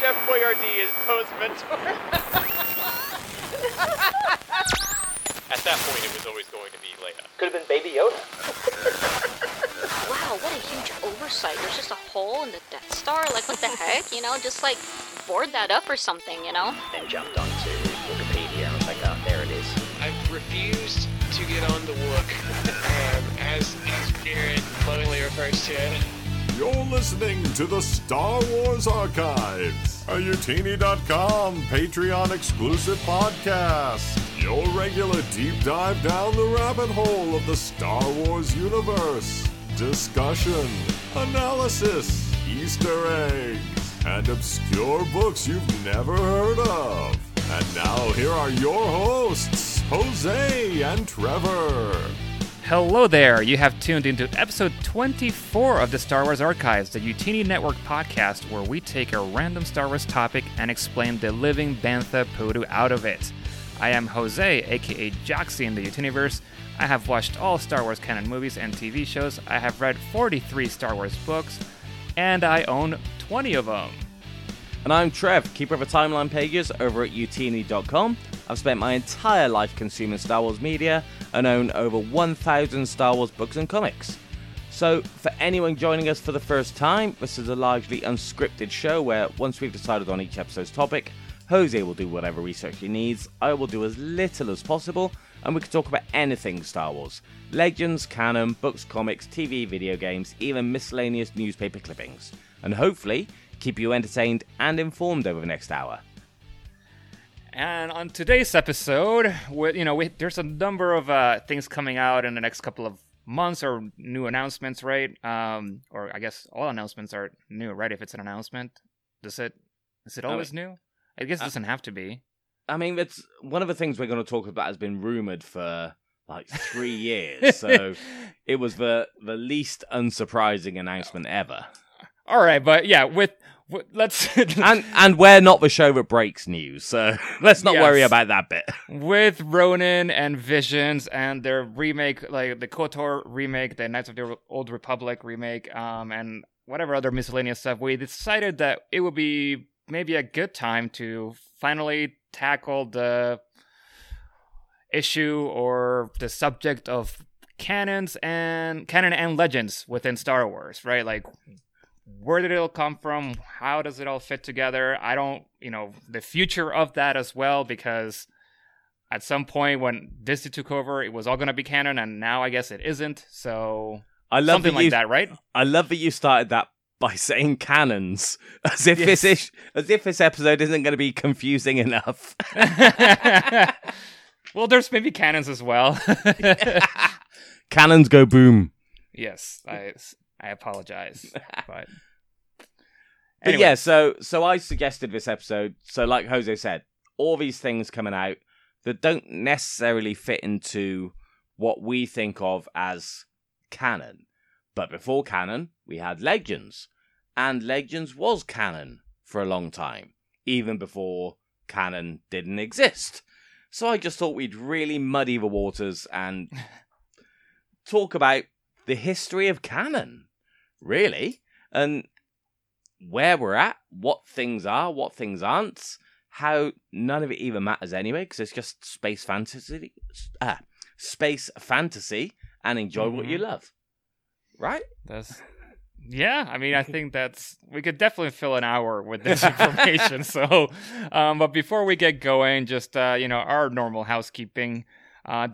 Chef Boyardee is Poe's mentor. At that point, it was always going to be Leia. Could have been Baby Yoda. Wow, what a huge oversight. There's just a hole in the Death Star. Like, what the heck? You know, just like board that up or something, you know? And jumped onto Wikipedia and I was like, oh, there it is. I've refused to get on the Wook, as Garrett lovingly refers to it. You're listening to the Star Wars Archives, a Utini.com Patreon-exclusive podcast. Your regular deep dive down the rabbit hole of the Star Wars universe. Discussion, analysis, Easter eggs, and obscure books you've never heard of. And now, here are your hosts, Jose and Trevor. Hello there, you have tuned into episode 24 of the Star Wars Archives, the Utini Network podcast where we take a random Star Wars topic and explain the living Bantha Poodoo out of it. I am Jose, aka Joxy in the Utiniverse. I have watched all Star Wars canon movies and TV shows, I have read 43 Star Wars books, and I own 20 of them. And I'm Trev, keeper of the timeline pages over at Utini.com. I've spent my entire life consuming Star Wars media and own over 1,000 Star Wars books and comics. So, for anyone joining us for the first time, this is a largely unscripted show where, once we've decided on each episode's topic, Jose will do whatever research he needs, I will do as little as possible, and we can talk about anything Star Wars. Legends, canon, books, comics, TV, video games, even miscellaneous newspaper clippings. And hopefully, keep you entertained and informed over the next hour. And on today's episode, there's a number of things coming out in the next couple of months, or new announcements, right? Or I guess all announcements are new, right? If it's an announcement, is it always new? I guess it doesn't have to be. I mean, it's one of the things we're going to talk about has been rumored for like 3 years, so it was the least unsurprising announcement ever. All right, but yeah, let's and we're not the show that breaks news, so let's not worry about that bit. With Ronin and Visions and their remake, like the KOTOR remake, the Knights of the Old Republic remake, and whatever other miscellaneous stuff, we decided that it would be maybe a good time to finally tackle the issue or the subject of canon and legends within Star Wars, right? Like, where did it all come from? How does it all fit together? I don't, the future of that as well, because at some point when Disney took over, it was all going to be canon, and now I guess it isn't. So something like that, right? I love that you started that by saying canons, as if this episode isn't going to be confusing enough. Well, there's maybe canons as well. Canons go boom. Yes, I apologize. But yeah, so I suggested this episode. So like Jose said, all these things coming out that don't necessarily fit into what we think of as canon. But before canon, we had Legends. And Legends was canon for a long time, even before canon didn't exist. So I just thought we'd really muddy the waters and talk about the history of canon. Really? And where we're at, what things are, what things aren't, how none of it even matters anyway, because it's just space fantasy, and enjoy what you love. Right? I think we could definitely fill an hour with this information. So, but before we get going, just, our normal housekeeping.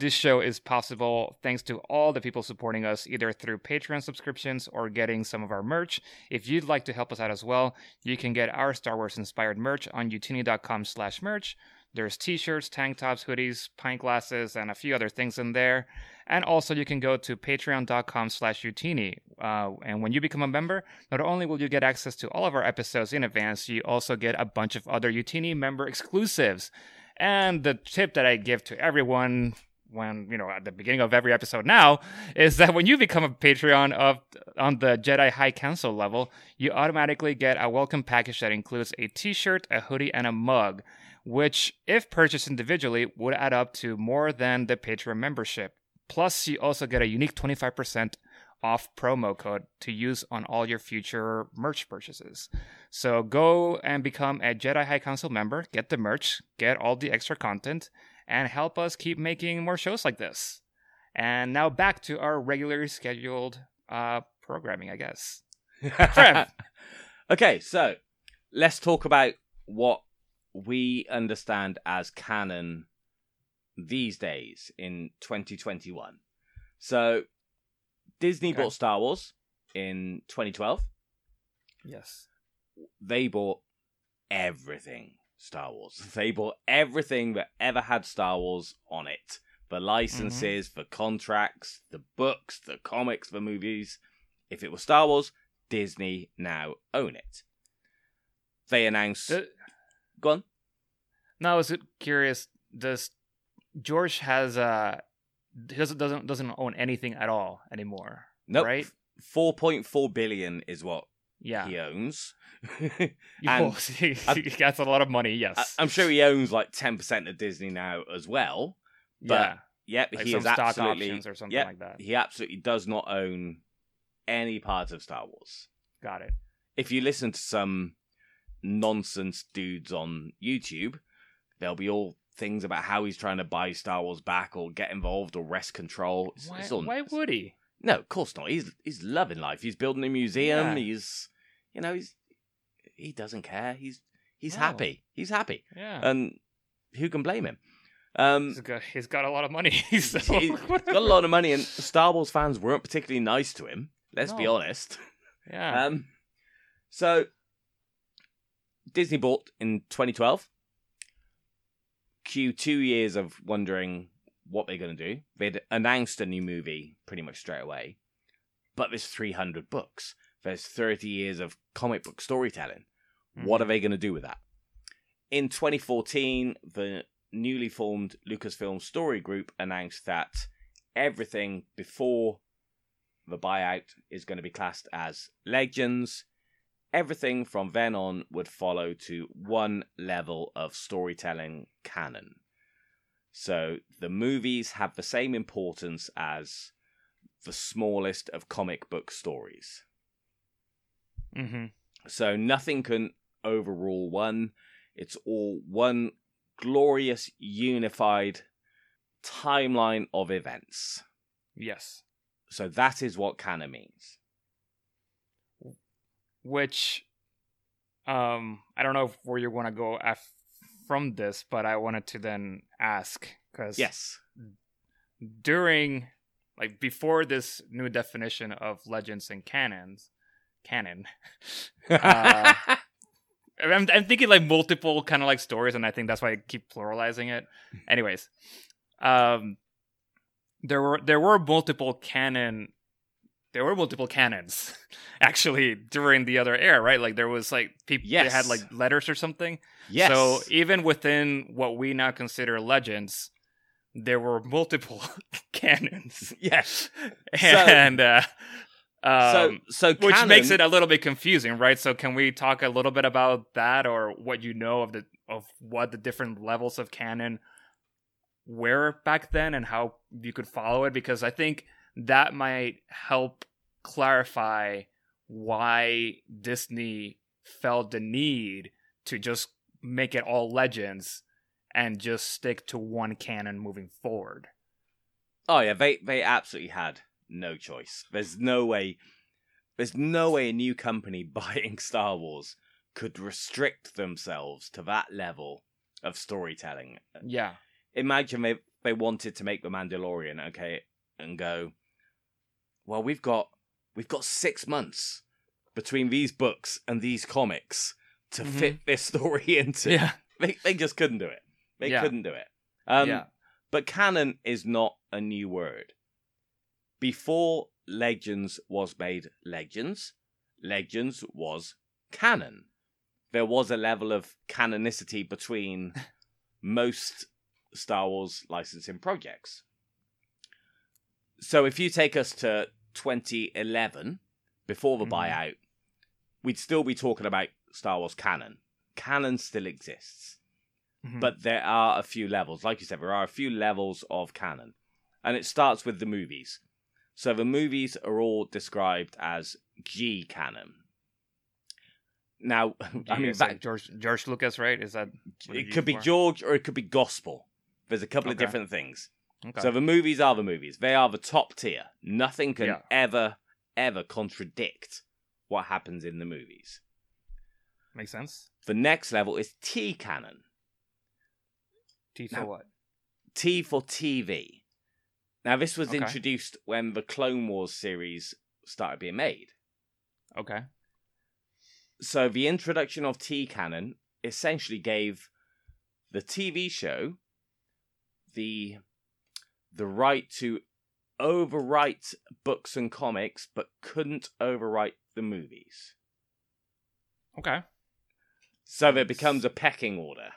This show is possible thanks to all the people supporting us, either through Patreon subscriptions or getting some of our merch. If you'd like to help us out as well, you can get our Star Wars-inspired merch on Utini.com/merch. There's t-shirts, tank tops, hoodies, pint glasses, and a few other things in there. And also you can go to patreon.com/Utini. And when you become a member, not only will you get access to all of our episodes in advance, you also get a bunch of other Utini member exclusives. And the tip that I give to everyone when, at the beginning of every episode now is that when you become a Patreon on the Jedi High Council level, you automatically get a welcome package that includes a t-shirt, a hoodie, and a mug, which, if purchased individually, would add up to more than the Patreon membership. Plus, you also get a unique 25% off promo code to use on all your future merch purchases. So go and become a Jedi High Council member, get the merch, get all the extra content, and help us keep making more shows like this. And now back to our regularly scheduled programming, I guess. Trev. Okay, so let's talk about what we understand as canon these days in 2021. So Disney bought Star Wars in 2012. Yes. They bought everything Star Wars. They bought everything that ever had Star Wars on it. The licenses, the contracts, the books, the comics, the movies. If it was Star Wars, Disney now own it. They announced... Go on. No, I was curious. Does George has... doesn't own anything at all anymore. Nope. Right? 4.4 billion is what he owns. That's a lot of money, yes. I'm sure he owns like 10% of Disney now as well. But like he is absolutely stock options or something like that. He absolutely does not own any part of Star Wars. Got it. If you listen to some nonsense dudes on YouTube, they'll be all things about how he's trying to buy Star Wars back or get involved or wrest control. Why would he? No, of course not. He's loving life. He's building a museum. Yeah. He doesn't care. He's happy. He's happy. Yeah. And who can blame him? He's got a lot of money. So. He's got a lot of money, and Star Wars fans weren't particularly nice to him. Let's be honest. Yeah. So Disney bought in 2012. Cue 2 years of wondering what they're going to do. They'd announced a new movie pretty much straight away. But there's 300 books. There's 30 years of comic book storytelling. Mm-hmm. What are they going to do with that? In 2014, the newly formed Lucasfilm Story Group announced that everything before the buyout is going to be classed as Legends. Everything from then on would follow to one level of storytelling canon. So the movies have the same importance as the smallest of comic book stories. Mm-hmm. So nothing can overrule one. It's all one glorious, unified timeline of events. Yes. So that is what canon means. Which, I don't know where you want to go from this, but I wanted to then ask, because before this new definition of legends and canon, I'm thinking like multiple kind of like stories, and I think that's why I keep pluralizing it. Anyways, there were multiple canons, actually, during the other era, right? Like, there was, like, people that had, like, letters or something. Yes. So, even within what we now consider legends, there were multiple canons. Yes. And, canon... Which makes it a little bit confusing, right? So, can we talk a little bit about that, or what you know of what the different levels of canon were back then, and how you could follow it? Because I think... that might help clarify why Disney felt the need to just make it all legends and just stick to one canon moving forward. Oh yeah, they absolutely had no choice. There's no way a new company buying Star Wars could restrict themselves to that level of storytelling. Yeah. Imagine they wanted to make The Mandalorian, and go, well, we've got 6 months between these books and these comics to fit this story into. Yeah. They just couldn't do it. They couldn't do it. But canon is not a new word. Before Legends was made Legends was canon. There was a level of canonicity between most Star Wars licensing projects. So if you take us to 2011, before the buyout, we'd still be talking about Star Wars canon. Canon still exists. Mm-hmm. But there are a few levels. Like you said, there are a few levels of canon. And it starts with the movies. So the movies are all described as G-canon. Now, I mean, that, like George Lucas, right? Is that it could be for? George, or it could be gospel. There's a couple of different things. Okay. So the movies are the movies. They are the top tier. Nothing can ever contradict what happens in the movies. Makes sense. The next level is T-canon. T for what? T for TV. Now, this was introduced when the Clone Wars series started being made. Okay. So the introduction of T-canon essentially gave the TV show the right to overwrite books and comics, but couldn't overwrite the movies. Okay. So there becomes a pecking order.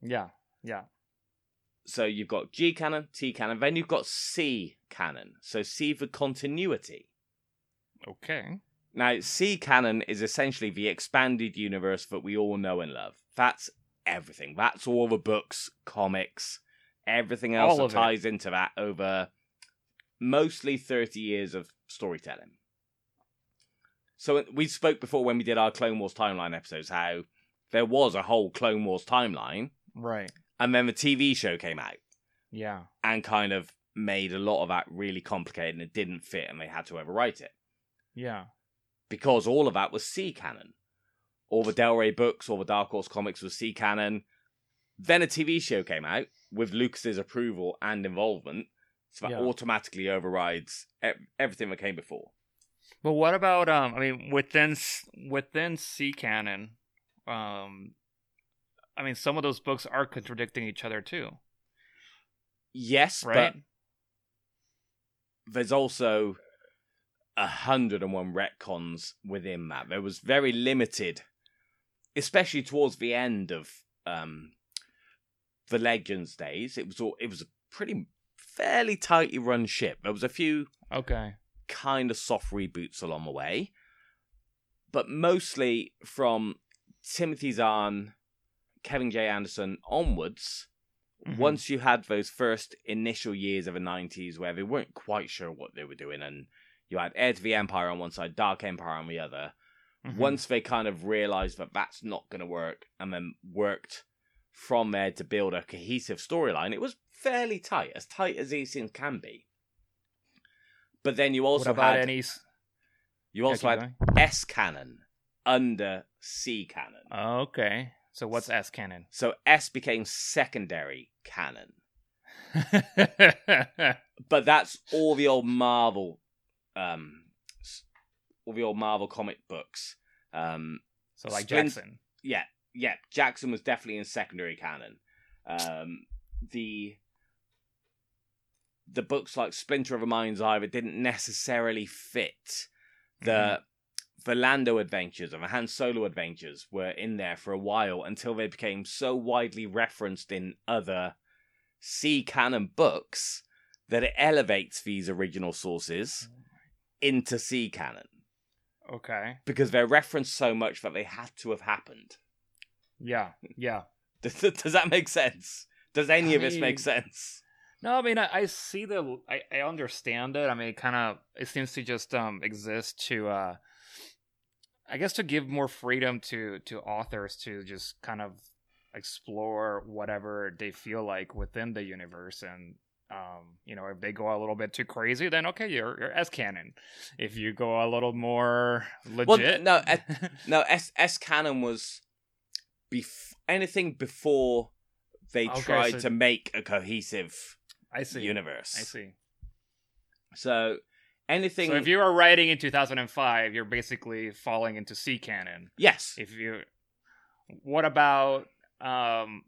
Yeah, yeah. So you've got G-canon, T-canon, then you've got C-canon. So C for continuity. Okay. Now, C-canon is essentially the expanded universe that we all know and love. That's everything. That's all the books, comics, everything else that ties into that over mostly 30 years of storytelling. So we spoke before when we did our Clone Wars timeline episodes how there was a whole Clone Wars timeline. Right. And then the TV show came out. Yeah. And kind of made a lot of that really complicated and it didn't fit and they had to overwrite it. Yeah. Because all of that was C-canon. All the Del Rey books, all the Dark Horse comics was C-canon. Then a TV show came out with Lucas's approval and involvement. So that automatically overrides everything that came before. But what about, I mean, within C-canon, I mean, some of those books are contradicting each other too. Yes, right? But there's also 101 retcons within that. There was very limited, especially towards the end of the Legends days. It was a fairly tightly run ship. There was a few kind of soft reboots along the way, but mostly from Timothy Zahn, Kevin J. Anderson onwards. Mm-hmm. Once you had those first initial years of the 90s where they weren't quite sure what they were doing, and you had Heir to the Empire on one side, Dark Empire on the other. Mm-hmm. Once they kind of realised that that's not going to work, and then worked from there to build a cohesive storyline, it was fairly tight as these things can be. But then you also had S-canon under C-canon. Okay, so what's S-canon? So S became secondary canon. But that's all the old Marvel. All the old Marvel comic books. So like Jackson. Yeah. Jackson was definitely in secondary canon. The books like Splinter of a Mind's Eye that didn't necessarily fit. The Lando adventures and the Han Solo adventures were in there for a while until they became so widely referenced in other C-canon books that it elevates these original sources into C-canon. Okay. Because they're referenced so much that they had to have happened. Yeah. Does that make sense? Does any of this make sense? No, I mean, I see I understand it. I mean, it seems to just exist to, I guess, to give more freedom to authors to just kind of explore whatever they feel like within the universe, and if they go a little bit too crazy, then okay, you're S-canon. If you go a little more legit, S-canon was anything before they tried to make a cohesive universe. I see. So anything. So if you were writing in 2005, you're basically falling into C-canon. Yes. What about?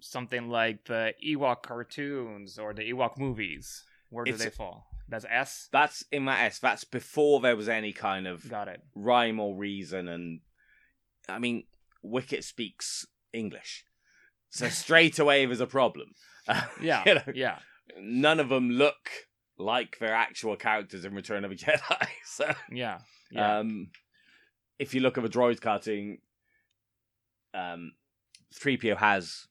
Something like the Ewok cartoons or the Ewok movies. Where do they fall? That's S? That's in my S. That's before there was any kind of rhyme or reason. And I mean, Wicket speaks English. So straight away there's a problem. Yeah, yeah. None of them look like their actual characters in Return of the Jedi. So, yeah. If you look at a droid cartoon, 3PO has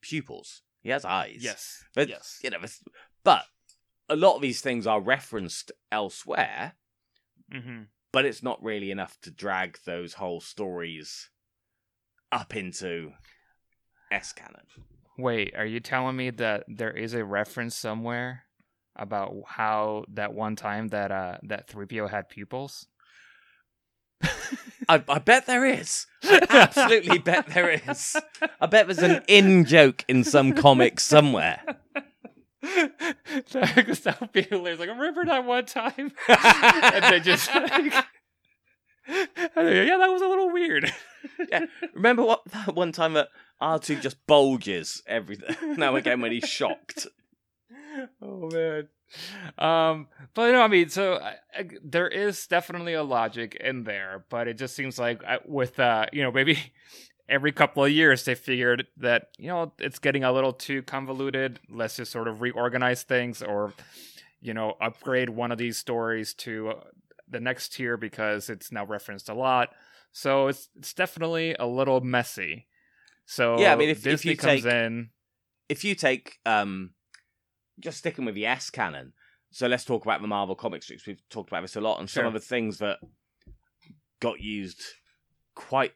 pupils. He has eyes. Yes. But a lot of these things are referenced elsewhere, mm-hmm. but it's not really enough to drag those whole stories up into S-canon. Wait, are you telling me that there is a reference somewhere about how that one time that 3PO had pupils? I bet there is. I absolutely bet there is. I bet there's an in-joke in some comic somewhere. That would be hilarious. Like, remember that one time? And they just like... Yeah, that was a little weird. Yeah. Remember that one time that R2 just bulges every now and again when he's shocked. Oh, man. But, no, I mean, so there is definitely a logic in there, but it just seems like with, maybe every couple of years they figured that, it's getting a little too convoluted. Let's just sort of reorganize things or, upgrade one of these stories to the next tier because it's now referenced a lot. So it's definitely a little messy. So yeah, I mean, Disney comes in. If you take... just sticking with the S-canon. So let's talk about the Marvel comic strips. We've talked about this a lot. And sure. Some of the things that got used quite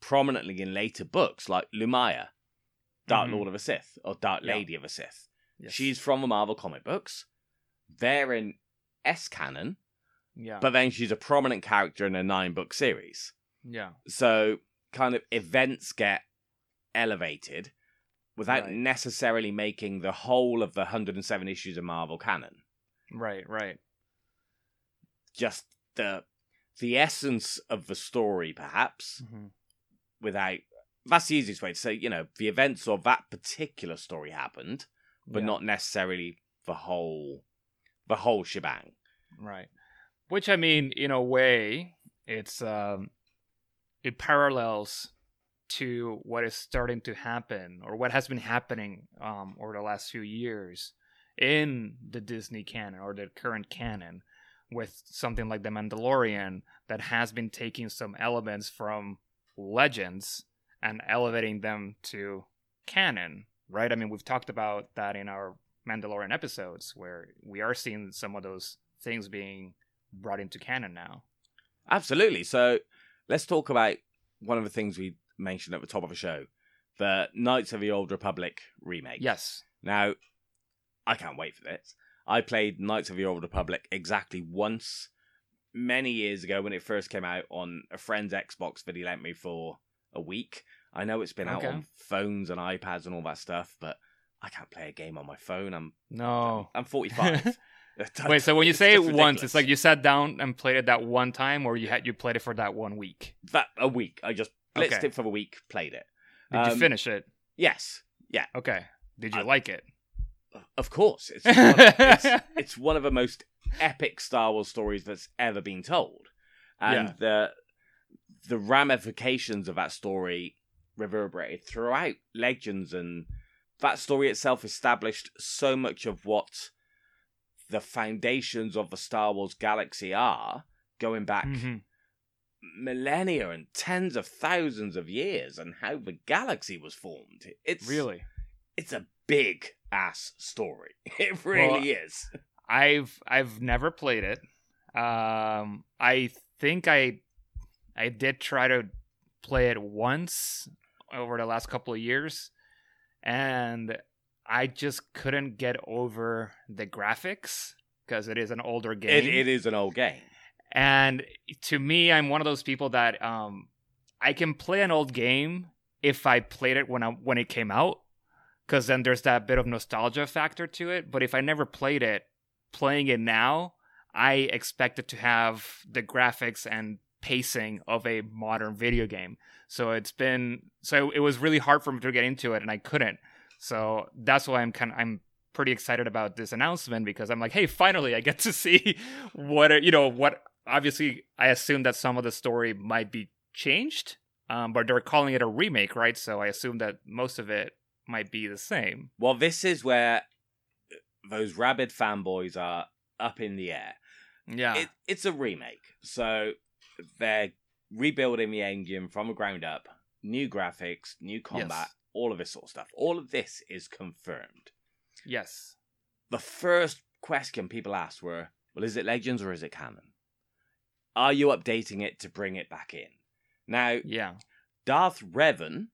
prominently in later books, like Lumaya, Dark mm-hmm. Lord of the Sith, or Dark Lady of the Sith. Yes. She's from the Marvel comic books. They're in S-canon. Yeah. But then she's a prominent character in a 9-book series. Yeah. So kind of events get elevated without necessarily making the whole of the 107 issues of Marvel canon. Right. Just the essence of the story, perhaps, mm-hmm. without... That's the easiest way to say, the events of that particular story happened, but not necessarily the whole shebang. Right. Which, I mean, in a way, it's it parallels... to what is starting to happen or what has been happening over the last few years in the Disney canon or the current canon with something like The Mandalorian that has been taking some elements from Legends and elevating them to canon, right? I mean, we've talked about that in our Mandalorian episodes where we are seeing some of those things being brought into canon now. Absolutely. So let's talk about one of the things we mentioned at the top of the show, the Knights of the Old Republic remake. Yes. Now, I can't wait for this. I played Knights of the Old Republic exactly once many years ago when it first came out on a friend's Xbox that he lent me for a week. I know it's been out on phones and iPads and all that stuff, but I can't play a game on my phone. I'm 45. Wait, so when you say it ridiculous. Once, it's like you sat down and played it that one time, or you played it for that 1 week? A week. I just blitzed it for the week, played it. Did you finish it? Yes. Yeah. Okay. Did you like it? Of course. It's it's one of the most epic Star Wars stories that's ever been told. And the ramifications of that story reverberated throughout Legends, and that story itself established so much of what the foundations of the Star Wars galaxy are, going back millennia and tens of thousands of years, and how the galaxy was formed. It's a big ass story. It really is. I've never played it. I think I did try to play it once over the last couple of years, and I just couldn't get over the graphics because it is an older game. It is an old game. And to me, I'm one of those people that I can play an old game if I played it when it came out, because then there's that bit of nostalgia factor to it. But if I never played it, playing it now, I expect it to have the graphics and pacing of a modern video game. So it was really hard for me to get into it, and I couldn't. So that's why I'm pretty excited about this announcement, because I'm like, hey, finally I get to see what obviously I assume that some of the story might be changed, but they're calling it a remake, right? So I assume that most of it might be the same. Well, this is where those rabid fanboys are up in the air. Yeah. It's a remake. So they're rebuilding the engine from the ground up, new graphics, new combat. Yes. All of this sort of stuff. All of this is confirmed. Yes. The first question people asked were, well, is it Legends or is it canon? Are you updating it to bring it back in? Now, yeah. Darth Revan,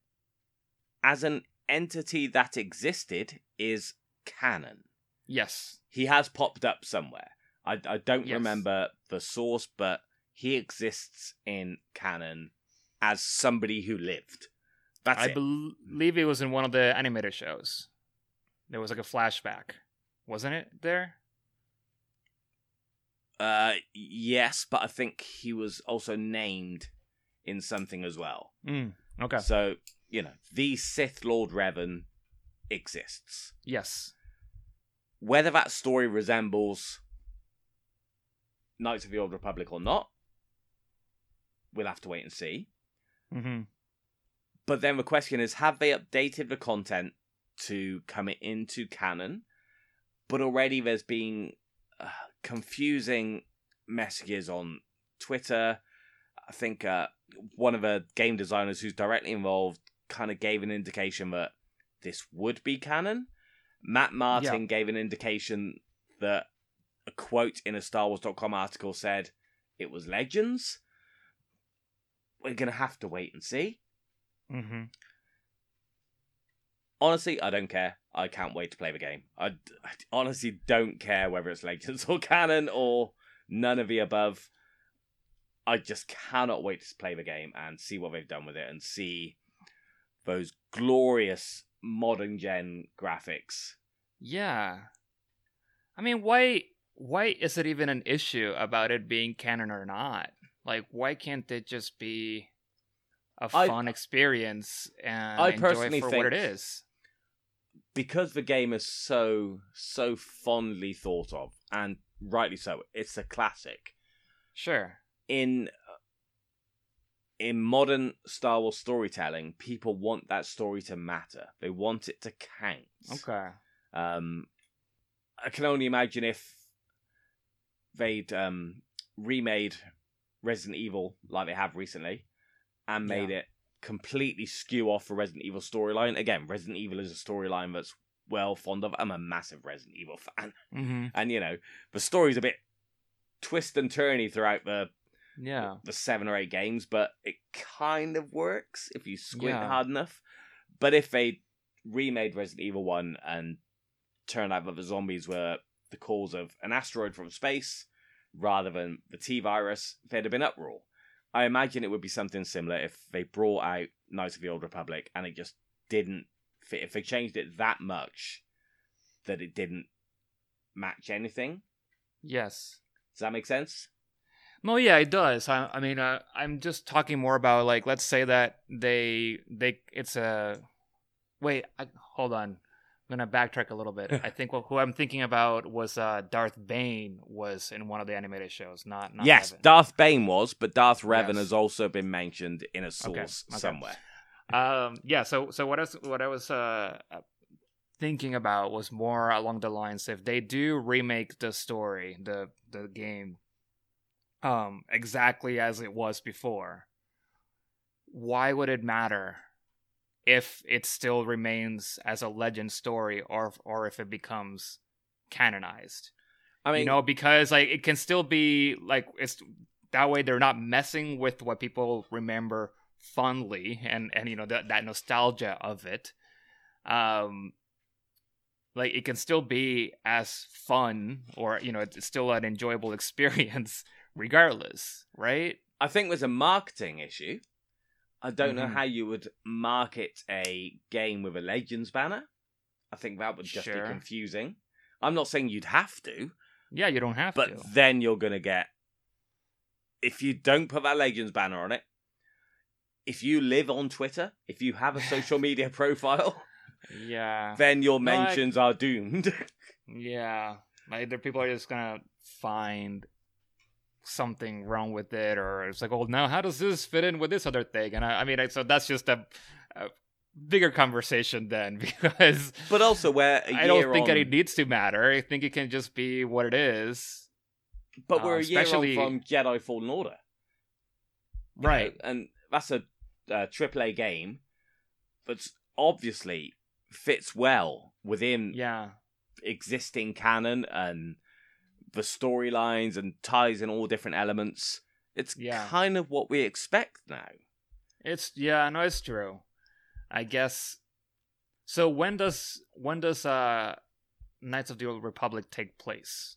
as an entity that existed, is canon. Yes. He has popped up somewhere. I don't remember the source, but he exists in canon as somebody who lived. I believe it was in one of the animated shows. There was like a flashback. Wasn't it there? Yes, but I think he was also named in something as well. Mm, okay. So, you know, the Sith Lord Revan exists. Yes. Whether that story resembles Knights of the Old Republic or not, we'll have to wait and see. Mm-hmm. But then the question is, have they updated the content to come into canon? But already there's been confusing messages on Twitter. I think one of the game designers who's directly involved kind of gave an indication that this would be canon. Matt Martin gave an indication that a quote in a StarWars.com article said it was Legends. We're going to have to wait and see. Mm-hmm. Honestly, I don't care. I can't wait to play the game. I honestly don't care whether it's Legends or canon or none of the above. I just cannot wait to play the game and see what they've done with it and see those glorious modern gen graphics. Yeah. I mean, why is it even an issue about it being canon or not? Like, why can't it just be a fun experience and enjoy it for what it is? Because the game is so fondly thought of, and rightly so, it's a classic. Sure. In modern Star Wars storytelling, people want that story to matter. They want it to count. Okay. I can only imagine if they'd remade Resident Evil like they have recently and made it completely skew off the Resident Evil storyline. Again, Resident Evil is a storyline that's well fond of. I'm a massive Resident Evil fan. Mm-hmm. And, you know, the story's a bit twist and turny throughout the 7 or 8 games, but it kind of works if you squint hard enough. But if they remade Resident Evil 1 and turned out that the zombies were the cause of an asteroid from space rather than the T-virus, there'd have been uproar. I imagine it would be something similar if they brought out Knights of the Old Republic and it just didn't fit. If they changed it that much that it didn't match anything. Yes. Does that make sense? No, yeah, it does. I mean, I'm just talking more about, like, let's say that they it's a... Wait, hold on. I'm going to backtrack a little bit. I think who I'm thinking about was Darth Bane was in one of the animated shows, not yes, Revan. Darth Bane was, but Darth Revan has also been mentioned in a source somewhere. So what I was thinking about was more along the lines, if they do remake the story, the game, exactly as it was before, why would it matter if it still remains as a legend story or if it becomes canonized? I mean, you know, because like it can still be like, it's that way they're not messing with what people remember fondly and you know, that nostalgia of it. Like it can still be as fun or, you know, it's still an enjoyable experience regardless, right? I think there's a marketing issue. I don't know how you would market a game with a Legends banner. I think that would just be confusing. I'm not saying you'd have to. Yeah, you don't have to. But then you're going to get... If you don't put that Legends banner on it, if you live on Twitter, if you have a social media profile, then your mentions are doomed. Yeah. Like, the people are just going to find something wrong with it, or it's like, oh, now how does this fit in with this other thing? And I mean, so that's just a bigger conversation then, because. But also, where I don't think that it needs to matter. I think it can just be what it is. But we're a year on from Jedi Fallen Order, right? And that's a AAA game, but obviously fits well within existing canon and the storylines and ties in all different elements. It's kind of what we expect now. No, it's true. I guess. So when does Knights of the Old Republic take place?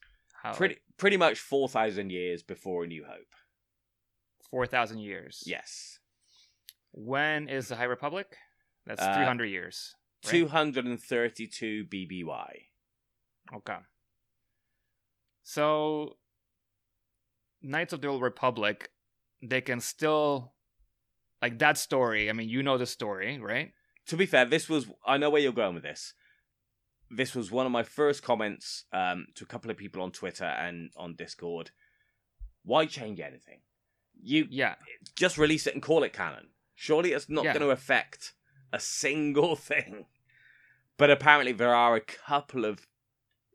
Pretty much 4,000 years before A New Hope. 4,000 years. Yes. When is the High Republic? That's 300 years. Right? 232 BBY. Okay. So, Knights of the Old Republic, they can still... Like, that story, I mean, you know the story, right? To be fair, this was... I know where you're going with this. This was one of my first comments to a couple of people on Twitter and on Discord. Why change anything? You just release it and call it canon. Surely it's not going to affect a single thing. But apparently there are a couple of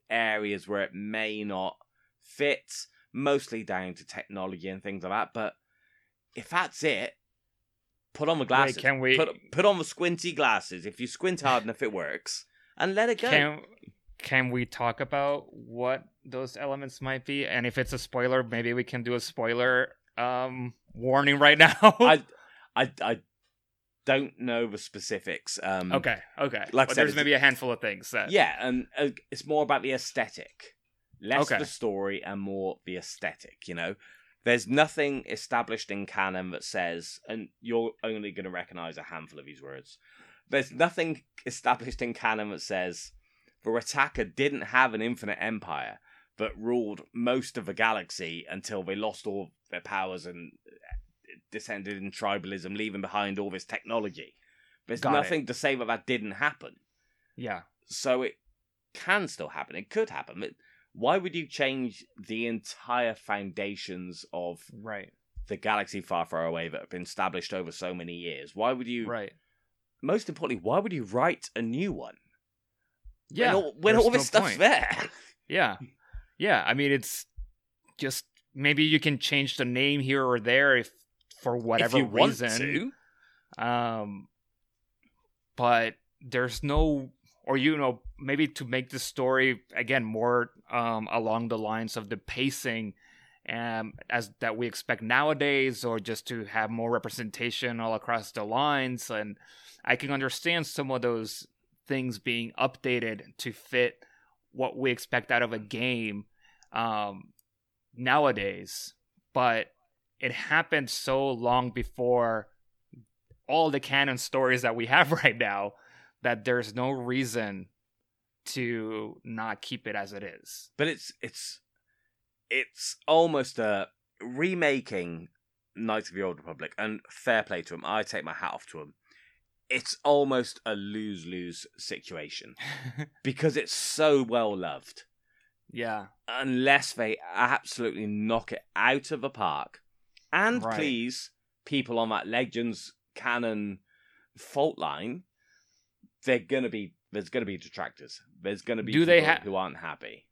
areas where it may not fit, mostly down to technology and things like that. But if that's it, put on the glasses. Wait, can we... put on the squinty glasses if you squint hard enough, it works, and let it go. Can we talk about what those elements might be? And if it's a spoiler, maybe we can do a spoiler warning right now. I don't know the specifics. Okay. Like I said, there's maybe a handful of things. That... Yeah, and it's more about the aesthetic. Less the story and more the aesthetic, you know? There's nothing established in canon that says, and you're only going to recognize a handful of these words. There's nothing established in canon that says the Rattaka didn't have an infinite empire that ruled most of the galaxy until they lost all their powers and descended in tribalism, leaving behind all this technology. There's nothing to say that didn't happen. Yeah. So it can still happen. It could happen. Why would you change the entire foundations of the galaxy far, far away that have been established over so many years? Why would you... Right. Most importantly, why would you write a new one? Yeah. When all this stuff's there. Yeah. Yeah. I mean, it's just... Maybe you can change the name here or there if for whatever reason. Want to. But there's no... Or, you know, maybe to make the story, again, more along the lines of the pacing as that we expect nowadays, or just to have more representation all across the lines. And I can understand some of those things being updated to fit what we expect out of a game nowadays. But it happened so long before all the canon stories that we have right now that there's no reason to not keep it as it is. But it's almost a remaking Knights of the Old Republic, and fair play to him. I take my hat off to him. It's almost a lose-lose situation because it's so well loved. Yeah. Unless they absolutely knock it out of the park. And please, people on that Legends canon fault line, there's gonna be detractors. There's gonna be people who aren't happy.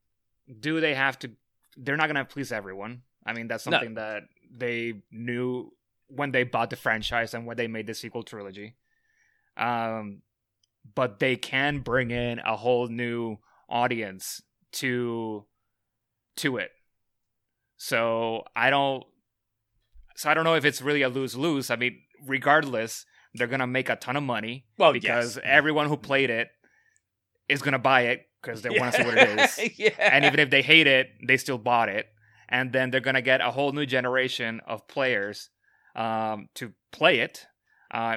Do they have to? They're not gonna please everyone. I mean, that's something that they knew when they bought the franchise and when they made the sequel trilogy. But they can bring in a whole new audience to it. So I don't know if it's really a lose-lose. I mean, regardless, they're going to make a ton of money because everyone who played it is going to buy it because they want to see what it is. And even if they hate it, they still bought it. And then they're going to get a whole new generation of players to play it,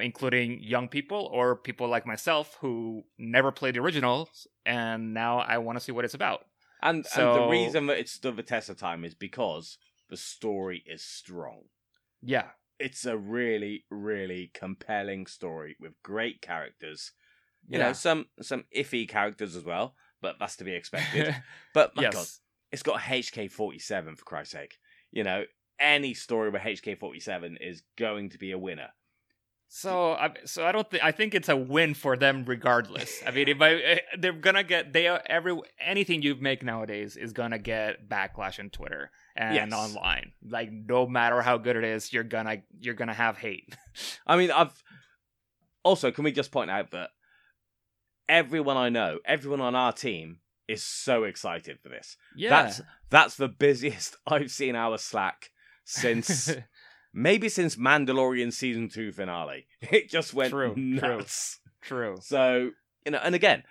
including young people or people like myself who never played the originals. And now I want to see what it's about. And the reason that it stood the test of time is because the story is strong. Yeah. It's a really, really compelling story with great characters. You know, some iffy characters as well, but that's to be expected. But my God, it's got HK-47 for Christ's sake. You know, any story with HK-47 is going to be a winner. So I don't think. I think it's a win for them regardless. I mean, they're gonna get anything you make nowadays is gonna get backlash on Twitter and online. Like, no matter how good it is, you're gonna have hate. I mean, can we just point out that everyone I know, everyone on our team is so excited for this. Yeah. That's the busiest I've seen our Slack since maybe since Mandalorian season 2 finale. It just went nuts. True. So, you know, and again,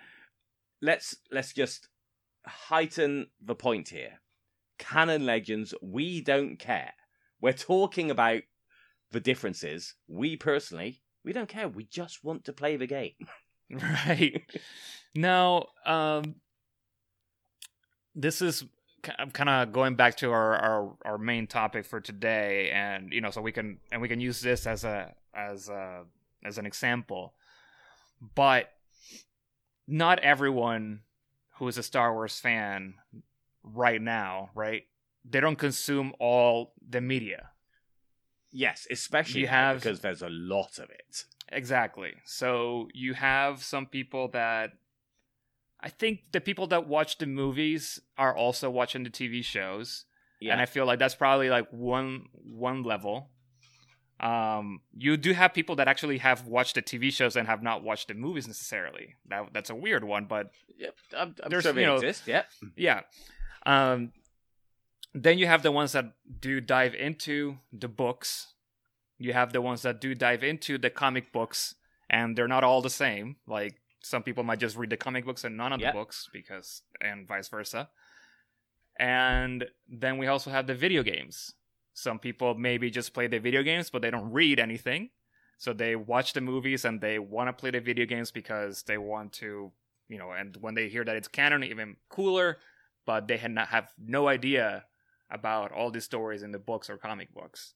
let's just heighten the point here. Canon Legends, we don't care. We're talking about the differences. We personally, we don't care. We just want to play the game. Right. Now, this is kind of going back to our main topic for today, and you know, so we can use this as an example. But not everyone who is a Star Wars fan right now, right? They don't consume all the media. Yes, especially because there's a lot of it. Exactly. So you have some people that, I think the people that watch the movies are also watching the TV shows. Yeah. And I feel like that's probably like one level. You do have people that actually have watched the TV shows and have not watched the movies necessarily. That's a weird one, but yep, I'm sure they exist. Yeah. Yeah. Then you have the ones that do dive into the books. You have the ones that do dive into the comic books, and they're not all the same. Like, some people might just read the comic books and none of the books, because, and vice versa. And then we also have the video games. Some people maybe just play the video games, but they don't read anything. So they watch the movies and they want to play the video games because they want to, you know, and when they hear that it's canon, even cooler, but they have no idea about all these stories in the books or comic books.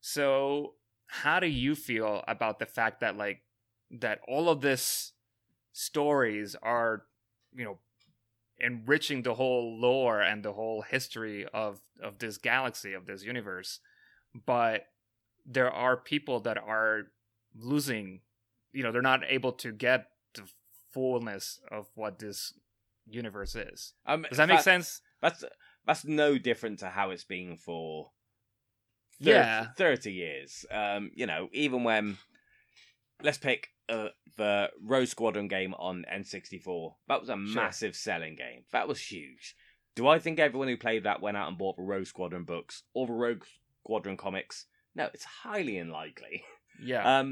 So how do you feel about the fact that, like, that all of this stories are, you know, enriching the whole lore and the whole history of this galaxy, of this universe, but there are people that are losing, you know, they're not able to get the fullness of what this universe is. Does that make sense? That's no different to how it's been for 30 years. You know, even when, let's pick the Rogue Squadron game on N64. That was a massive selling game. That was huge. Do I think everyone who played that went out and bought the Rogue Squadron books or the Rogue Squadron comics? No, it's highly unlikely. Yeah.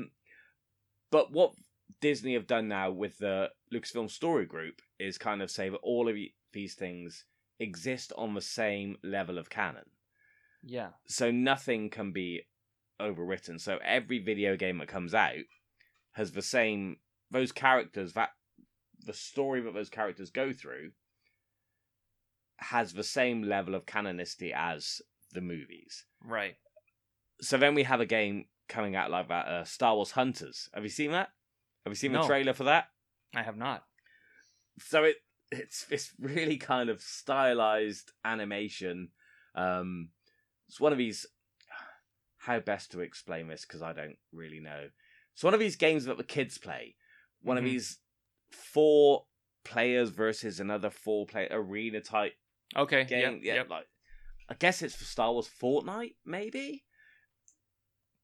But what Disney have done now with the Lucasfilm Story Group is kind of say that all of these things exist on the same level of canon. Yeah. So nothing can be overwritten. So every video game that comes out has the same, those characters, that the story that those characters go through has the same level of canonicity as the movies. Right. So then we have a game coming out like that, Star Wars Hunters. Have you seen that? Have you seen the trailer for that? I have not. So it's this really kind of stylized animation. It's one of these, how best to explain this, because I don't really know. It's one of these games that the kids play. One of these 4 players versus another 4 player arena type game. Yeah, like, I guess it's for Star Wars Fortnite, maybe?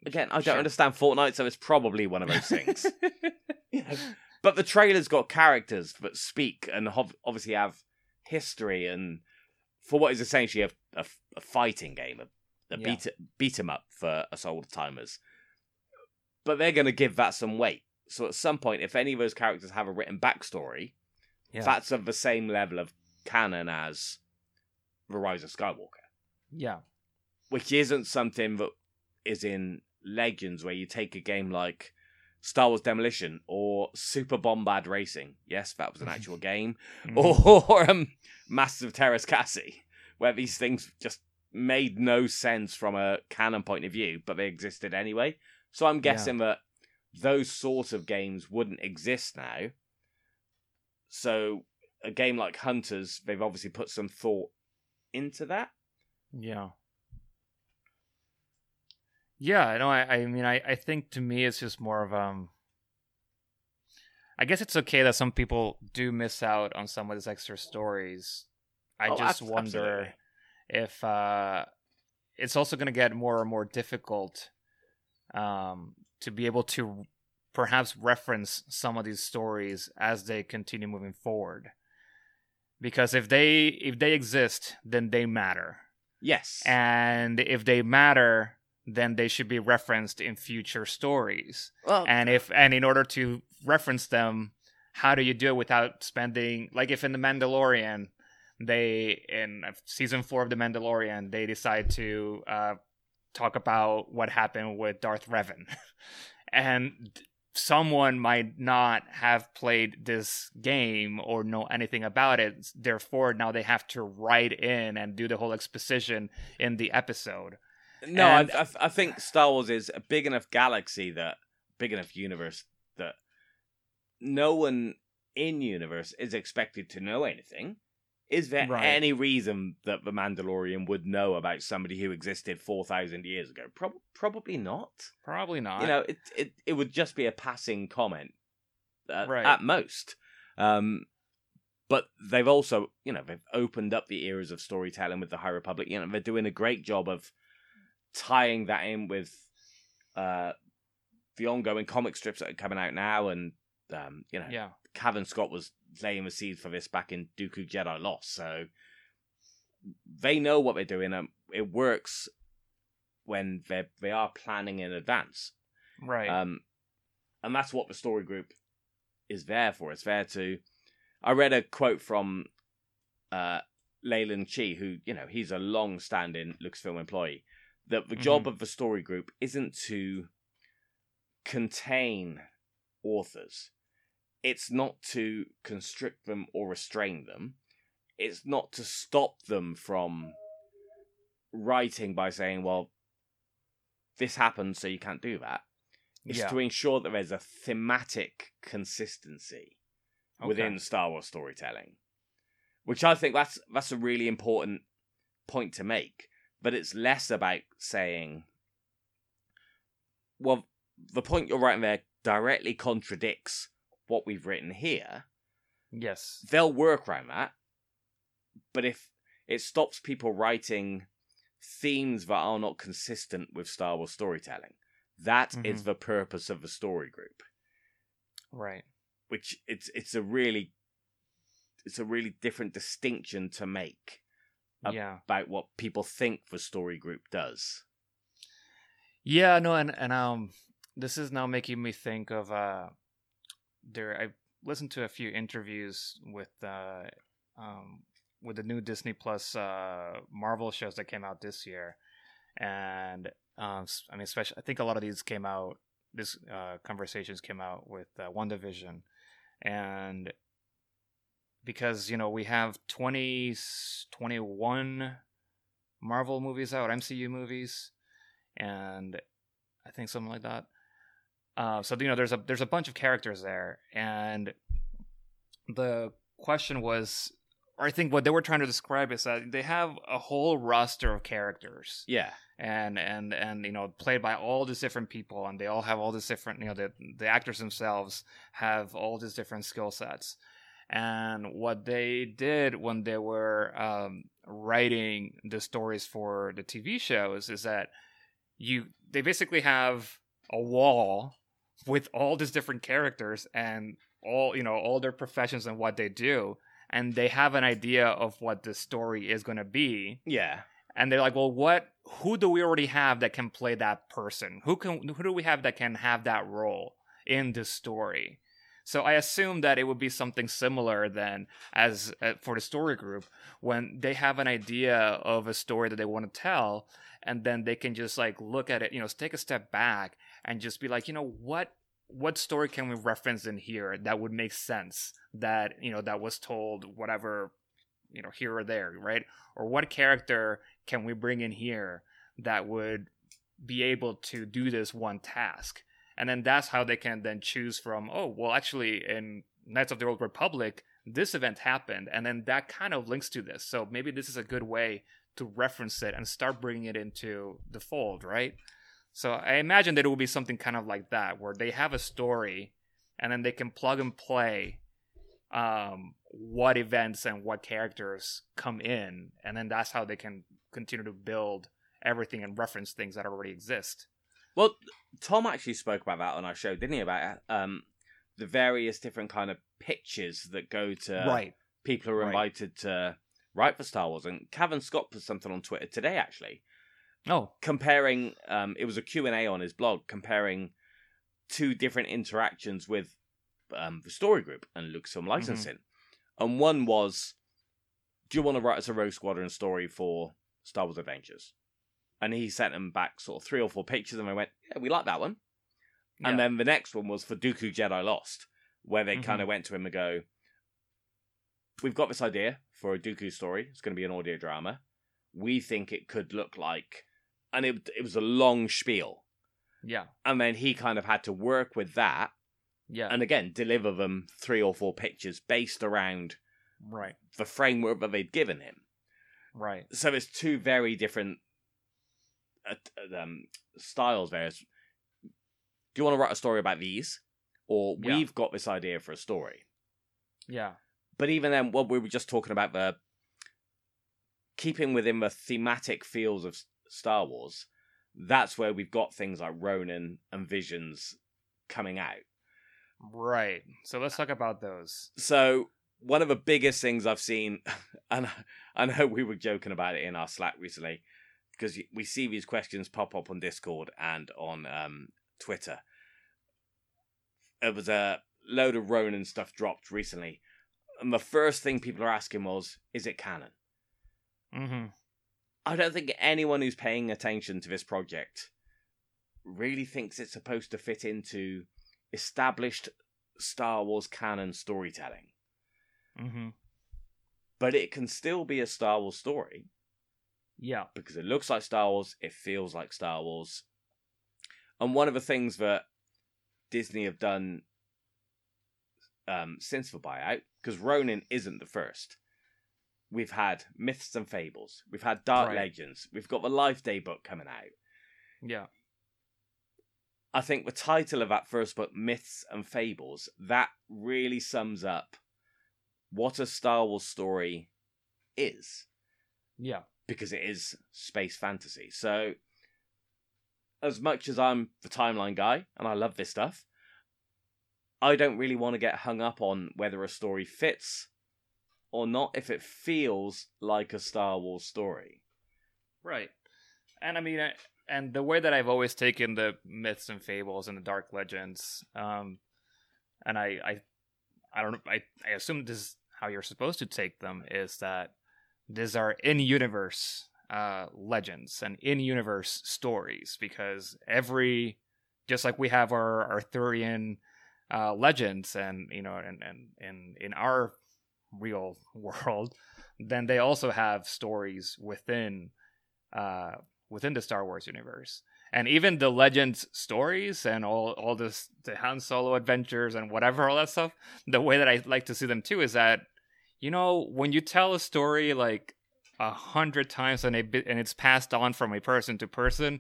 Again, I don't understand Fortnite, so it's probably one of those things. But the trailer's got characters that speak and obviously have history, and for what is essentially a fighting game, beat 'em up for us old timers. But they're going to give that some weight. So at some point, if any of those characters have a written backstory, that's of the same level of canon as The Rise of Skywalker. Yeah. Which isn't something that is in Legends, where you take a game like Star Wars Demolition or Super Bombad Racing. Yes, that was an actual game. Or Masters of Terras Cassie, where these things just made no sense from a canon point of view, but they existed anyway. So I'm guessing that those sorts of games wouldn't exist now. So a game like Hunters, they've obviously put some thought into that. Yeah. Yeah, no, I mean, I think to me it's just more of, I guess it's okay that some people do miss out on some of these extra stories. I wonder if it's also going to get more and more difficult to be able to perhaps reference some of these stories as they continue moving forward. Because if they exist, then they matter. Yes. And if they matter, then they should be referenced in future stories. Well, and in order to reference them, how do you do it without spending, like if in The Mandalorian, in season 4 of The Mandalorian, they decide to talk about what happened with Darth Revan. And someone might not have played this game or know anything about it. Therefore, now they have to write in and do the whole exposition in the episode. No, and I think Star Wars is a big enough galaxy, that big enough universe, that no one in universe is expected to know anything. Is there any reason that the Mandalorian would know about somebody who existed 4,000 years ago? Probably not. Probably not. You know, it would just be a passing comment at most. But they've also, you know, they've opened up the eras of storytelling with the High Republic. You know, they're doing a great job of tying that in with the ongoing comic strips that are coming out now, and Kevin Scott was laying the seeds for this back in Dooku Jedi Lost, so they know what they're doing, and it works when they are planning in advance, right? And that's what the story group is there for. It's there to. I read a quote from Leyland Chi, who, you know, he's a long-standing Lucasfilm employee, that the job of the story group isn't to contain authors. It's not to constrict them or restrain them. It's not to stop them from writing by saying, well, this happened, so you can't do that. It's to ensure that there's a thematic consistency within Star Wars storytelling, which I think that's a really important point to make. But it's less about saying, well, the point you're writing there directly contradicts what we've written here. Yes. They'll work around that. But if it stops people writing themes that are not consistent with Star Wars storytelling, that is the purpose of the story group. Right. Which it's a really different distinction to make about what people think the story group does. Yeah, no, and this is now making me think of I listened to a few interviews with the new Disney Plus Marvel shows that came out this year, and I mean, especially I think a lot of these came out. These conversations came out with WandaVision, and because, you know, we have 21 Marvel movies out, MCU movies, and I think something like that. So, you know, there's a bunch of characters there, and the question was, or I think what they were trying to describe is that they have a whole roster of characters, and you know, played by all these different people, and they all have all these different, you know, the actors themselves have all these different skill sets, and what they did when they were writing the stories for the TV shows is that they basically have a wall with all these different characters and all, you know, all their professions and what they do, and they have an idea of what the story is going to be. Yeah, and they're like, well, who do we already have that can play that person? Who do we have that can have that role in this story? So I assume that it would be something similar then as for the story group, when they have an idea of a story that they want to tell, and then they can just like look at it, you know, take a step back and just be like, you know, what story can we reference in here that would make sense, that, you know, that was told whatever, you know, here or there, right? Or what character can we bring in here that would be able to do this one task? And then that's how they can then choose from, oh, well, actually, in Knights of the Old Republic, this event happened, and then that kind of links to this. So maybe this is a good way to reference it and start bringing it into the fold, right? So I imagine that it will be something kind of like that, where they have a story, and then they can plug and play what events and what characters come in, and then that's how they can continue to build everything and reference things that already exist. Well, Tom actually spoke about that on our show, didn't he? About the various different kind of pitches that go to people are invited to write for Star Wars. And Cavan Scott put something on Twitter today, actually. Oh. Comparing, it was a Q&A on his blog, comparing two different interactions with the story group and Lucasfilm licensing. Mm-hmm. And one was, do you want to write us a Rogue Squadron story for Star Wars Adventures? And he sent him back sort of 3 or 4 pictures, and I went, yeah, we like that one. Yeah. And then the next one was for Dooku Jedi Lost, where they kind of went to him and go, we've got this idea for a Dooku story. It's going to be an audio drama. We think it could look like... And it was a long spiel. Yeah. And then he kind of had to work with that. Yeah. And again, deliver them 3 or 4 pictures based around the framework that they'd given him. Right. So it's two very different styles there. It's, do you want to write a story about these? Or we've got this idea for a story. Yeah. But even then, well, we were just talking about the keeping within the thematic fields of Star Wars. That's where we've got things like Ronin and Visions coming out. Right. So let's talk about those. So one of the biggest things I've seen, and I know we were joking about it in our Slack recently, because we see these questions pop up on Discord and on Twitter. There was a load of Ronin stuff dropped recently. And the first thing people are asking was, is it canon? Mm-hmm. I don't think anyone who's paying attention to this project really thinks it's supposed to fit into established Star Wars canon storytelling. Mm-hmm. But it can still be a Star Wars story. Yeah. Because it looks like Star Wars, it feels like Star Wars. And one of the things that Disney have done since the buyout, because Ronin isn't the first. We've had Myths and Fables. We've had Dark Legends. We've got the Life Day book coming out. Yeah. I think the title of that first book, Myths and Fables, that really sums up what a Star Wars story is. Yeah. Because it is space fantasy. So, as much as I'm the timeline guy, and I love this stuff, I don't really want to get hung up on whether a story fits or not if it feels like a Star Wars story. Right. And I mean, and the way that I've always taken the Myths and Fables and the Dark Legends, and I don't know, I assume this is how you're supposed to take them, is that these are in-universe legends and in-universe stories, because just like we have our Arthurian legends and, you know, and in our real world, then they also have stories within the Star Wars universe. And even the Legends stories and all this, the Han Solo adventures and whatever, all that stuff, the way that I like to see them too is that, you know, when you tell a story like 100 times and it's passed on from a person to person,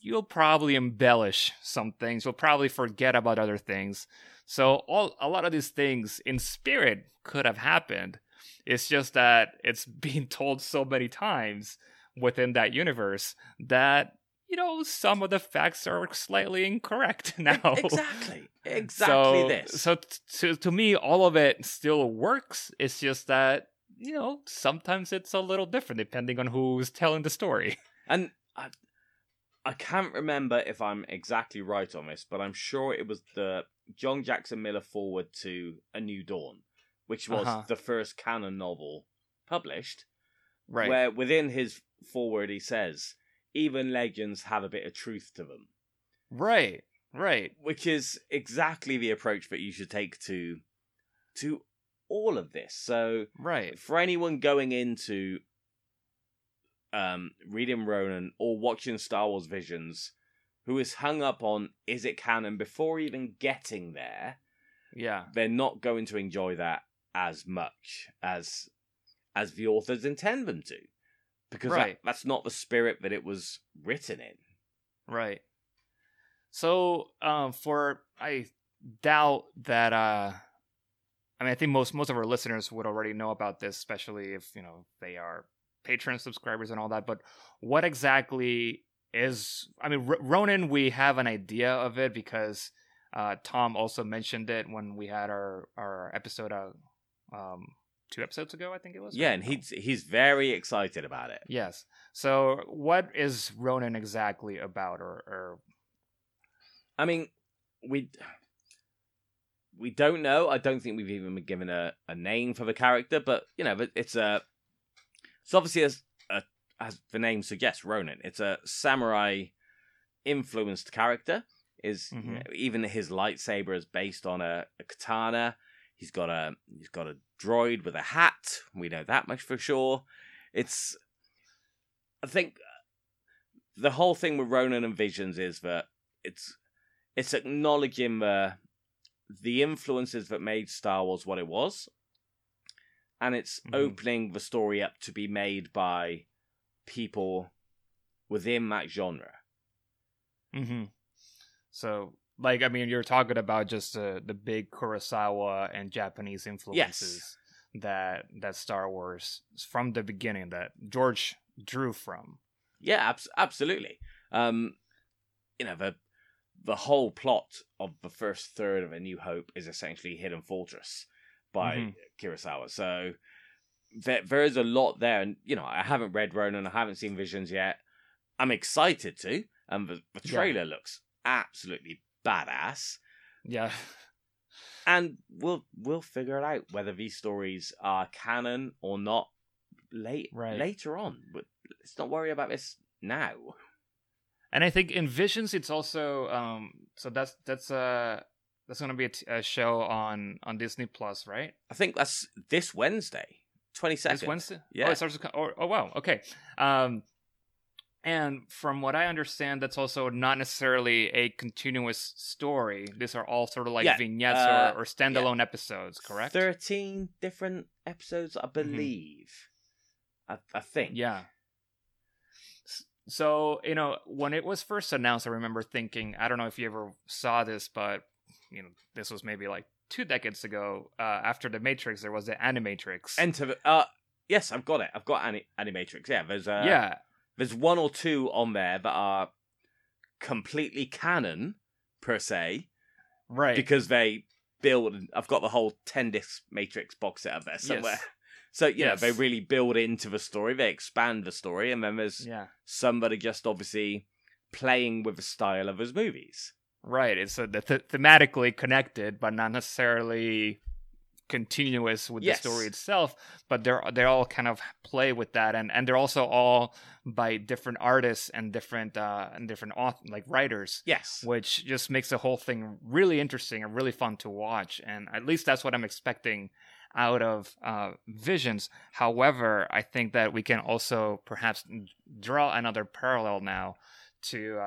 you'll probably embellish some things. You'll probably forget about other things. So a lot of these things in spirit could have happened. It's just that it's being told so many times within that universe that, you know, some of the facts are slightly incorrect now. Exactly this. So to me, all of it still works. It's just that, you know, sometimes it's a little different depending on who's telling the story. And I can't remember if I'm exactly right on this, but I'm sure it was the John Jackson Miller forward to A New Dawn, which was the first canon novel published, where within his forward he says, even legends have a bit of truth to them. Right. Which is exactly the approach that you should take to all of this. So for anyone going into reading Ronin or watching Star Wars Visions, who is hung up on is it canon before even getting there, they're not going to enjoy that as much as the authors intend them to, because that's not the spirit that it was written in. Right. So I doubt that. I mean, I think most of our listeners would already know about this, especially if, you know, they are Patreon subscribers and all that, but what exactly is... I mean, Ronin, we have an idea of it because Tom also mentioned it when we had our episode 2 episodes ago, I think it was. Yeah, right? And he's very excited about it. Yes. So what is Ronin exactly about? Or... I mean, we don't know. I don't think we've even been given a name for the character, but, you know, it's obviously, as the name suggests, Ronin. It's a samurai-influenced character. Mm-hmm. You know, even his lightsaber is based on a katana. He's got a droid with a hat. We know that much for sure. I think the whole thing with Ronin and Visions is that it's acknowledging the influences that made Star Wars what it was, and it's opening the story up to be made by people within that genre. Mm-hmm. So, like, I mean, you're talking about just the big Kurosawa and Japanese influences that Star Wars from the beginning that George drew from. Yeah, absolutely. You know, the whole plot of the first third of A New Hope is essentially Hidden Fortress by Kurosawa. So there is a lot there. And, you know, I haven't read Ronin. I haven't seen Visions yet. I'm excited to. And the trailer looks absolutely badass. Yeah. And we'll figure it out whether these stories are canon or not later on. But let's not worry about this now. And I think in Visions it's also so that's going to be a show on Disney Plus, right? I think that's this Wednesday, 22nd. This Wednesday? Yeah. Oh, it starts wow. Okay. And from what I understand, that's also not necessarily a continuous story. These are all sort of like vignettes or standalone episodes, correct? 13 different episodes, I believe. I think. Yeah. So, you know, when it was first announced, I remember thinking, I don't know if you ever saw this, but, you know, this was maybe like 2 decades ago. After The Matrix, there was the Animatrix. Yes, I've got it. I've got Animatrix. Yeah, there's There's one or two on there that are completely canon, per se. Right. Because they build... I've got the whole 10-disc Matrix box set up there somewhere. Yes. So, you know, they really build into the story. They expand the story. And then there's some that are just obviously playing with the style of his movies. Right. It's thematically connected, but not necessarily continuous with the story itself, but they all kind of play with that, and they're also all by different artists and different authors, like writers, which just makes the whole thing really interesting and really fun to watch. And at least that's what I'm expecting out of Visions. However, I think that we can also perhaps draw another parallel now to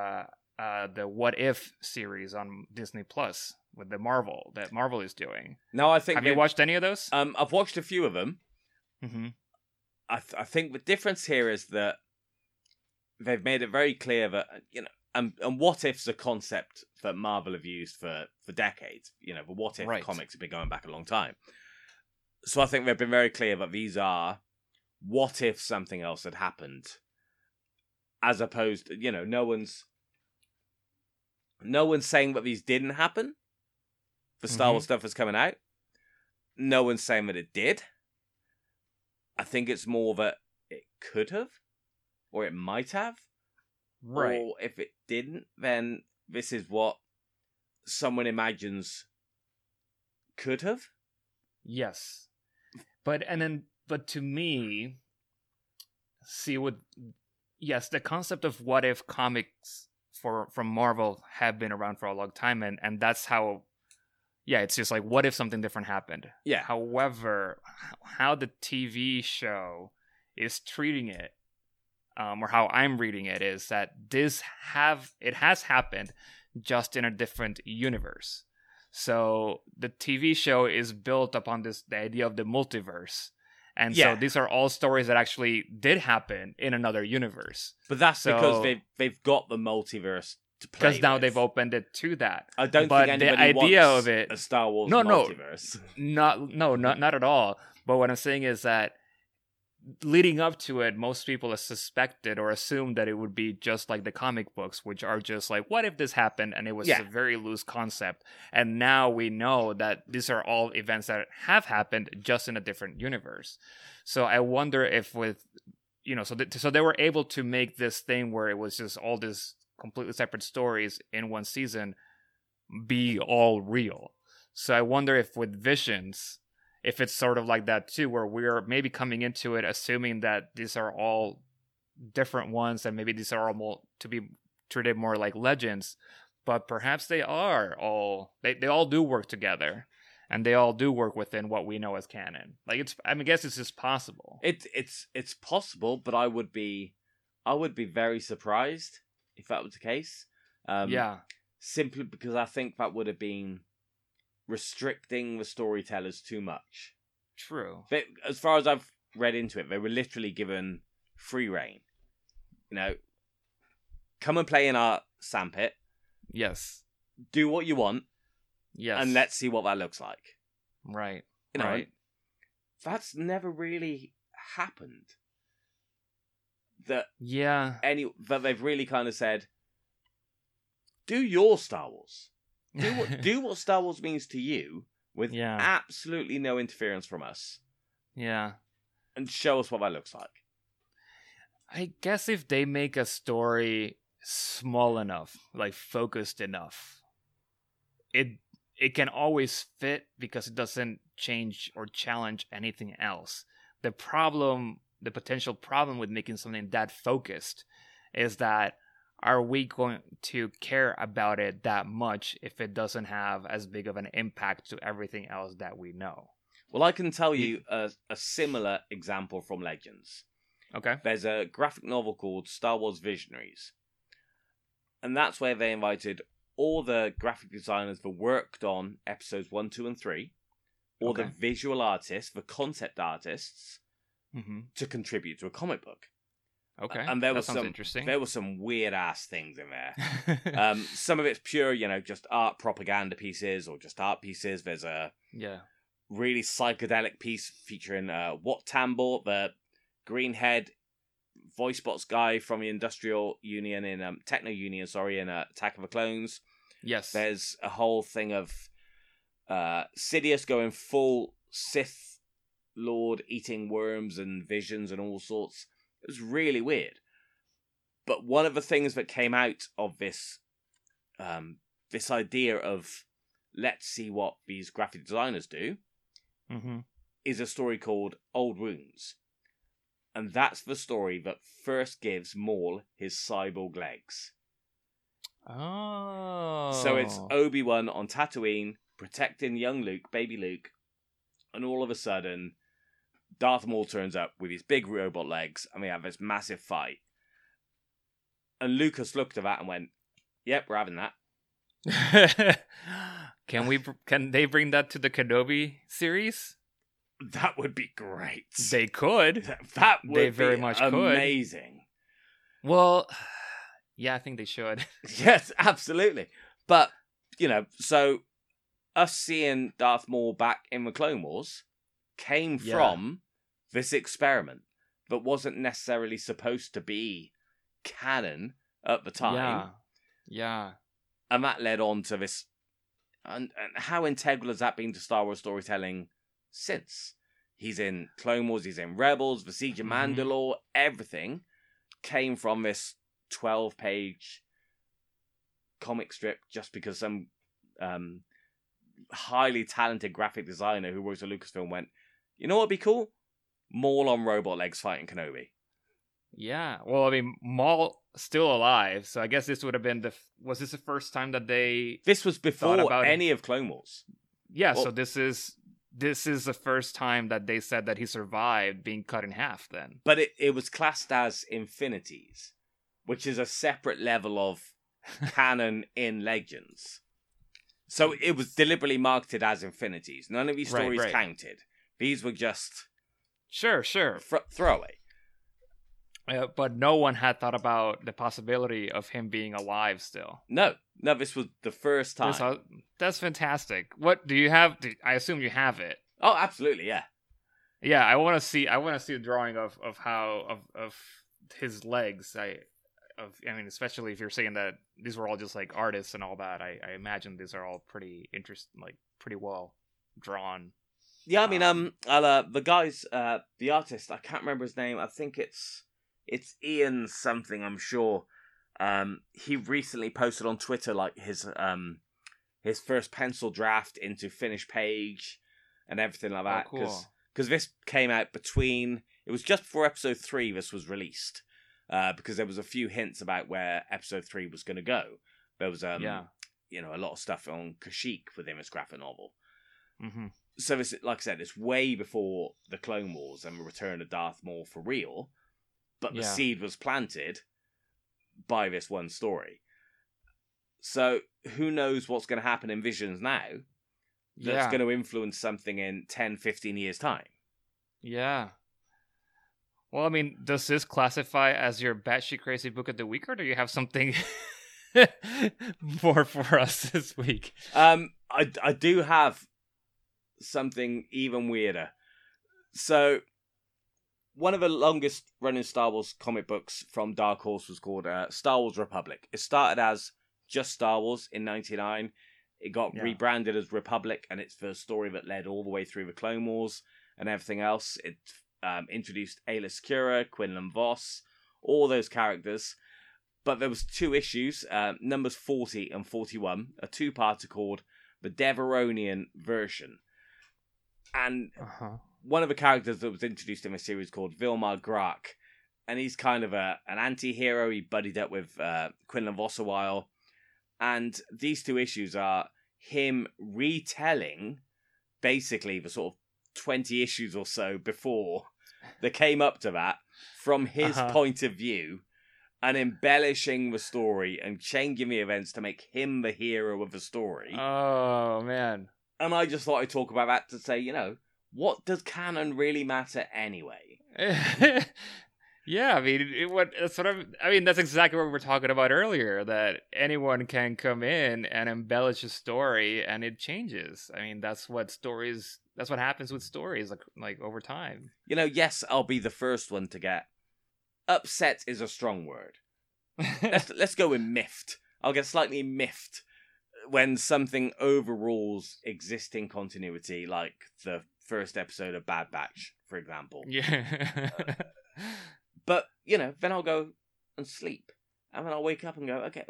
the What If series on Disney Plus with the Marvel that Marvel is doing. No, I think you watched any of those? I've watched a few of them. Mm-hmm. I think the difference here is that they've made it very clear that, you know, and What If's a concept that Marvel have used for decades. You know, the What If comics have been going back a long time. So I think they've been very clear that these are what if something else had happened, as opposed to, you know, no one's saying that these didn't happen. The Star Wars stuff is coming out. No one's saying that it did. I think it's more that it could have, or it might have. Right. Or if it didn't, then this is what someone imagines could have. Yes. But to me, the concept of what if comics from Marvel have been around for a long time, and that's how. Yeah, it's just like, what if something different happened? Yeah. However, how the TV show is treating it, or how I'm reading it, is that it has happened, just in a different universe. So the TV show is built upon the idea of the multiverse, and so these are all stories that actually did happen in another universe. But that's because they've got the multiverse. Because now they've opened it to that. I don't think anybody wants a Star Wars multiverse. No, not at all. But what I'm saying is that leading up to it, most people suspected or assumed that it would be just like the comic books, which are just like, what if this happened? And it was a very loose concept. And now we know that these are all events that have happened just in a different universe. So I wonder if with, you know, so they were able to make this thing where it was just all these completely separate stories in one season be all real. So I wonder if with Visions, if it's sort of like that too, where we're maybe coming into it assuming that these are all different ones and maybe these are all more to be treated more like legends, but perhaps they are all, they all do work together and they all do work within what we know as canon. Like it's, I mean, I guess it's just possible. It's possible, but I would be very surprised if that was the case. Simply because I think that would have been restricting the storytellers too much. True. But as far as I've read into it, they were literally given free reign. You know, come and play in our sandpit. Yes. Do what you want. Yes. And let's see what that looks like. Right. You know, right. That's never really happened. That they've really kind of said, do your Star Wars. Do what Star Wars means to you with absolutely no interference from us. Yeah. And show us what that looks like. I guess if they make a story small enough, like focused enough, it can always fit because it doesn't change or challenge anything else. The potential problem with making something that focused is that are we going to care about it that much if it doesn't have as big of an impact to everything else that we know? Well, I can tell you a similar example from Legends. Okay. There's a graphic novel called Star Wars Visionaries. And that's where they invited all the graphic designers that worked on episodes 1, 2, and 3, or the visual artists, the concept artists, to contribute to a comic book. Okay, and there were some weird-ass things in there. Some of it's pure, you know, just art propaganda pieces or just art pieces. There's a really psychedelic piece featuring Wat Tambor, the green-haired voice box guy from the Industrial Union in Techno Union, in Attack of the Clones. Yes. There's a whole thing of Sidious going full Sith Lord, eating worms and visions and all sorts. It was really weird. But one of the things that came out of this this idea of let's see what these graphic designers do is a story called Old Wounds. And that's the story that first gives Maul his cyborg legs. Oh. So it's Obi-Wan on Tatooine protecting young Luke, baby Luke, and all of a sudden Darth Maul turns up with his big robot legs, and we have this massive fight. And Lucas looked at that and went, "Yep, we're having that." Can they bring that to the Kenobi series? That would be great. They could. That would they very be much amazing. Could. Well, yeah, I think they should. Yes, absolutely. But you know, so us seeing Darth Maul back in the Clone Wars came from this experiment that wasn't necessarily supposed to be canon at the time. Yeah. And that led on to this. And how integral has that been to Star Wars storytelling since? He's in Clone Wars, he's in Rebels, the Siege of Mandalore, everything came from this 12-page comic strip just because some highly talented graphic designer who works at Lucasfilm went, you know what would be cool? Maul on robot legs fighting Kenobi. Yeah. Well, I mean, Maul still alive, so I guess this would have been was this the first time that they... This was before any of Clone Wars. Yeah, well, so this is the first time that they said that he survived being cut in half then. But it was classed as Infinities, which is a separate level of canon in Legends. So it was deliberately marketed as Infinities. None of these stories counted. These were just... Sure. Throwaway. But no one had thought about the possibility of him being alive still. No, this was the first time. That's fantastic. What do you have? I assume you have it. Oh, absolutely, yeah. Yeah, I want to see a drawing of how of his legs. I mean, especially if you're saying that these were all just like artists and all that. I imagine these are all pretty interesting, like pretty well drawn. Yeah, I mean, the guys, the artist, I can't remember his name. I think it's Ian something, I'm sure. He recently posted on Twitter like his first pencil draft into finished page and everything like that. Oh, cool. Because this came out it was just before episode 3 this was released, because there was a few hints about where episode 3 was going to go. There was, a lot of stuff on Kashyyyk within this graphic novel. Mm-hmm. So this, like I said, it's way before the Clone Wars and the return of Darth Maul for real, but the seed was planted by this one story. So who knows what's going to happen in Visions now that's going to influence something in 10, 15 years' time. Yeah. Well, I mean, does this classify as your batshit crazy book of the week, or do you have something more for us this week? I do have something even weirder. So, one of the longest running Star Wars comic books from Dark Horse was called Star Wars Republic. It started as just Star Wars in 1999. It got rebranded as Republic, and it's the story that led all the way through the Clone Wars and everything else. It introduced Aayla Secura, Quinlan Vos, all those characters. But there was 2 issues, numbers 40 and 41, a 2-parter called the Deveronian version. And one of the characters that was introduced in the series called Vilmar Grak, and he's kind of an anti-hero. He buddied up with Quinlan Vos a while. And these 2 issues are him retelling basically the sort of 20 issues or so before that came up to that from his point of view, and embellishing the story and changing the events to make him the hero of the story. Oh, man. And I just thought I'd talk about that to say, what does canon really matter anyway? Yeah, I mean, that's exactly what we were talking about earlier, that anyone can come in and embellish a story and it changes. I mean, that's what happens with stories, like over time. Yes, I'll be the first one to get upset is a strong word. Let's go with miffed. I'll get slightly miffed when something overrules existing continuity, like the first episode of Bad Batch, for example. Yeah. But, then I'll go and sleep. And then I'll wake up and go, okay,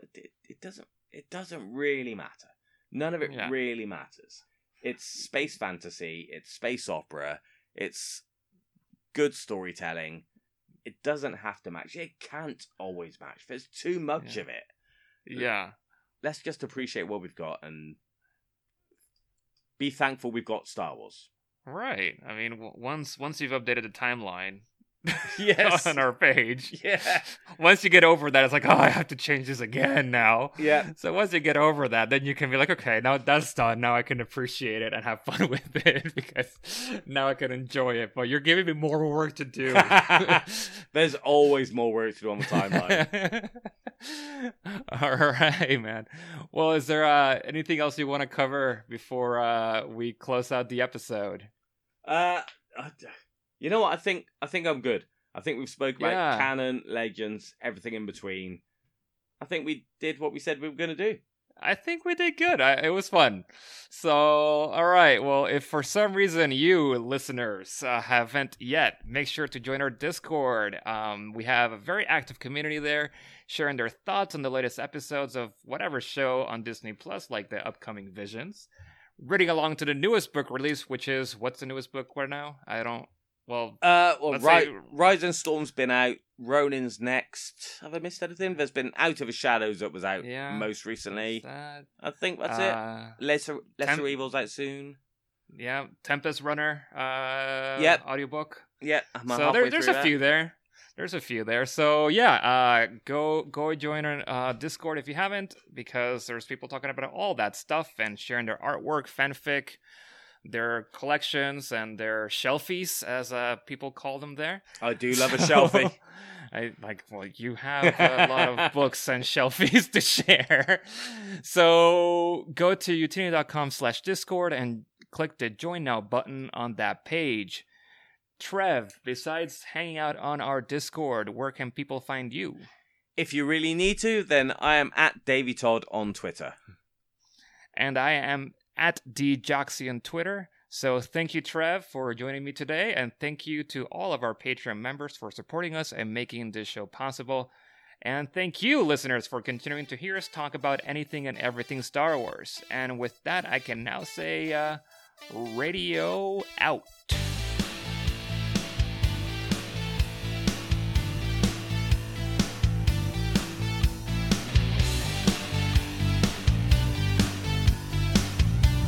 it doesn't really matter. None of it really matters. It's space fantasy. It's space opera. It's good storytelling. It doesn't have to match. It can't always match. There's too much of it. Yeah. Let's just appreciate what we've got and be thankful we've got Star Wars. Right. I mean, once you've updated the timeline... Yes. On our page. Yeah. Once you get over that, it's like, oh, I have to change this again now. Yeah. So once you get over that, then you can be like, okay, now that's done. Now I can appreciate it and have fun with it because now I can enjoy it. But you're giving me more work to do. There's always more work to do on the timeline. All right, man. Well, is there anything else you want to cover before we close out the episode? You know what? I think I'm good. I think we've spoke about canon, legends, everything in between. I think we did what we said we were going to do. I think we did good. It was fun. So, all right. Well, if for some reason you listeners haven't yet, make sure to join our Discord. We have a very active community there, sharing their thoughts on the latest episodes of whatever show on Disney Plus, like the upcoming Visions. Reading along to the newest book release, which is, what's the newest book right now? Rise and Storm's been out. Ronin's next. Have I missed anything? There's been Out of the Shadows that was out most recently. I think that's it. Lesser Evil's out soon. Yeah, Tempest Runner audiobook. Yeah, so there's a few there. There's a few there. So go join our Discord if you haven't, because there's people talking about all that stuff and sharing their artwork, fanfic, their collections, and their shelfies, as people call them there. I do love a shelfie. You have a lot of books and shelfies to share. So go to Utini.com/Discord and click the Join Now button on that page. Trev, besides hanging out on our Discord, where can people find you? If you really need to, then I am at Davy Todd on Twitter. And I am at DJoxy on Twitter. So thank you, Trev, for joining me today. And thank you to all of our Patreon members for supporting us and making this show possible. And thank you, listeners, for continuing to hear us talk about anything and everything Star Wars. And with that, I can now say, radio out.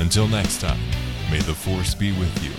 Until next time, may the Force be with you.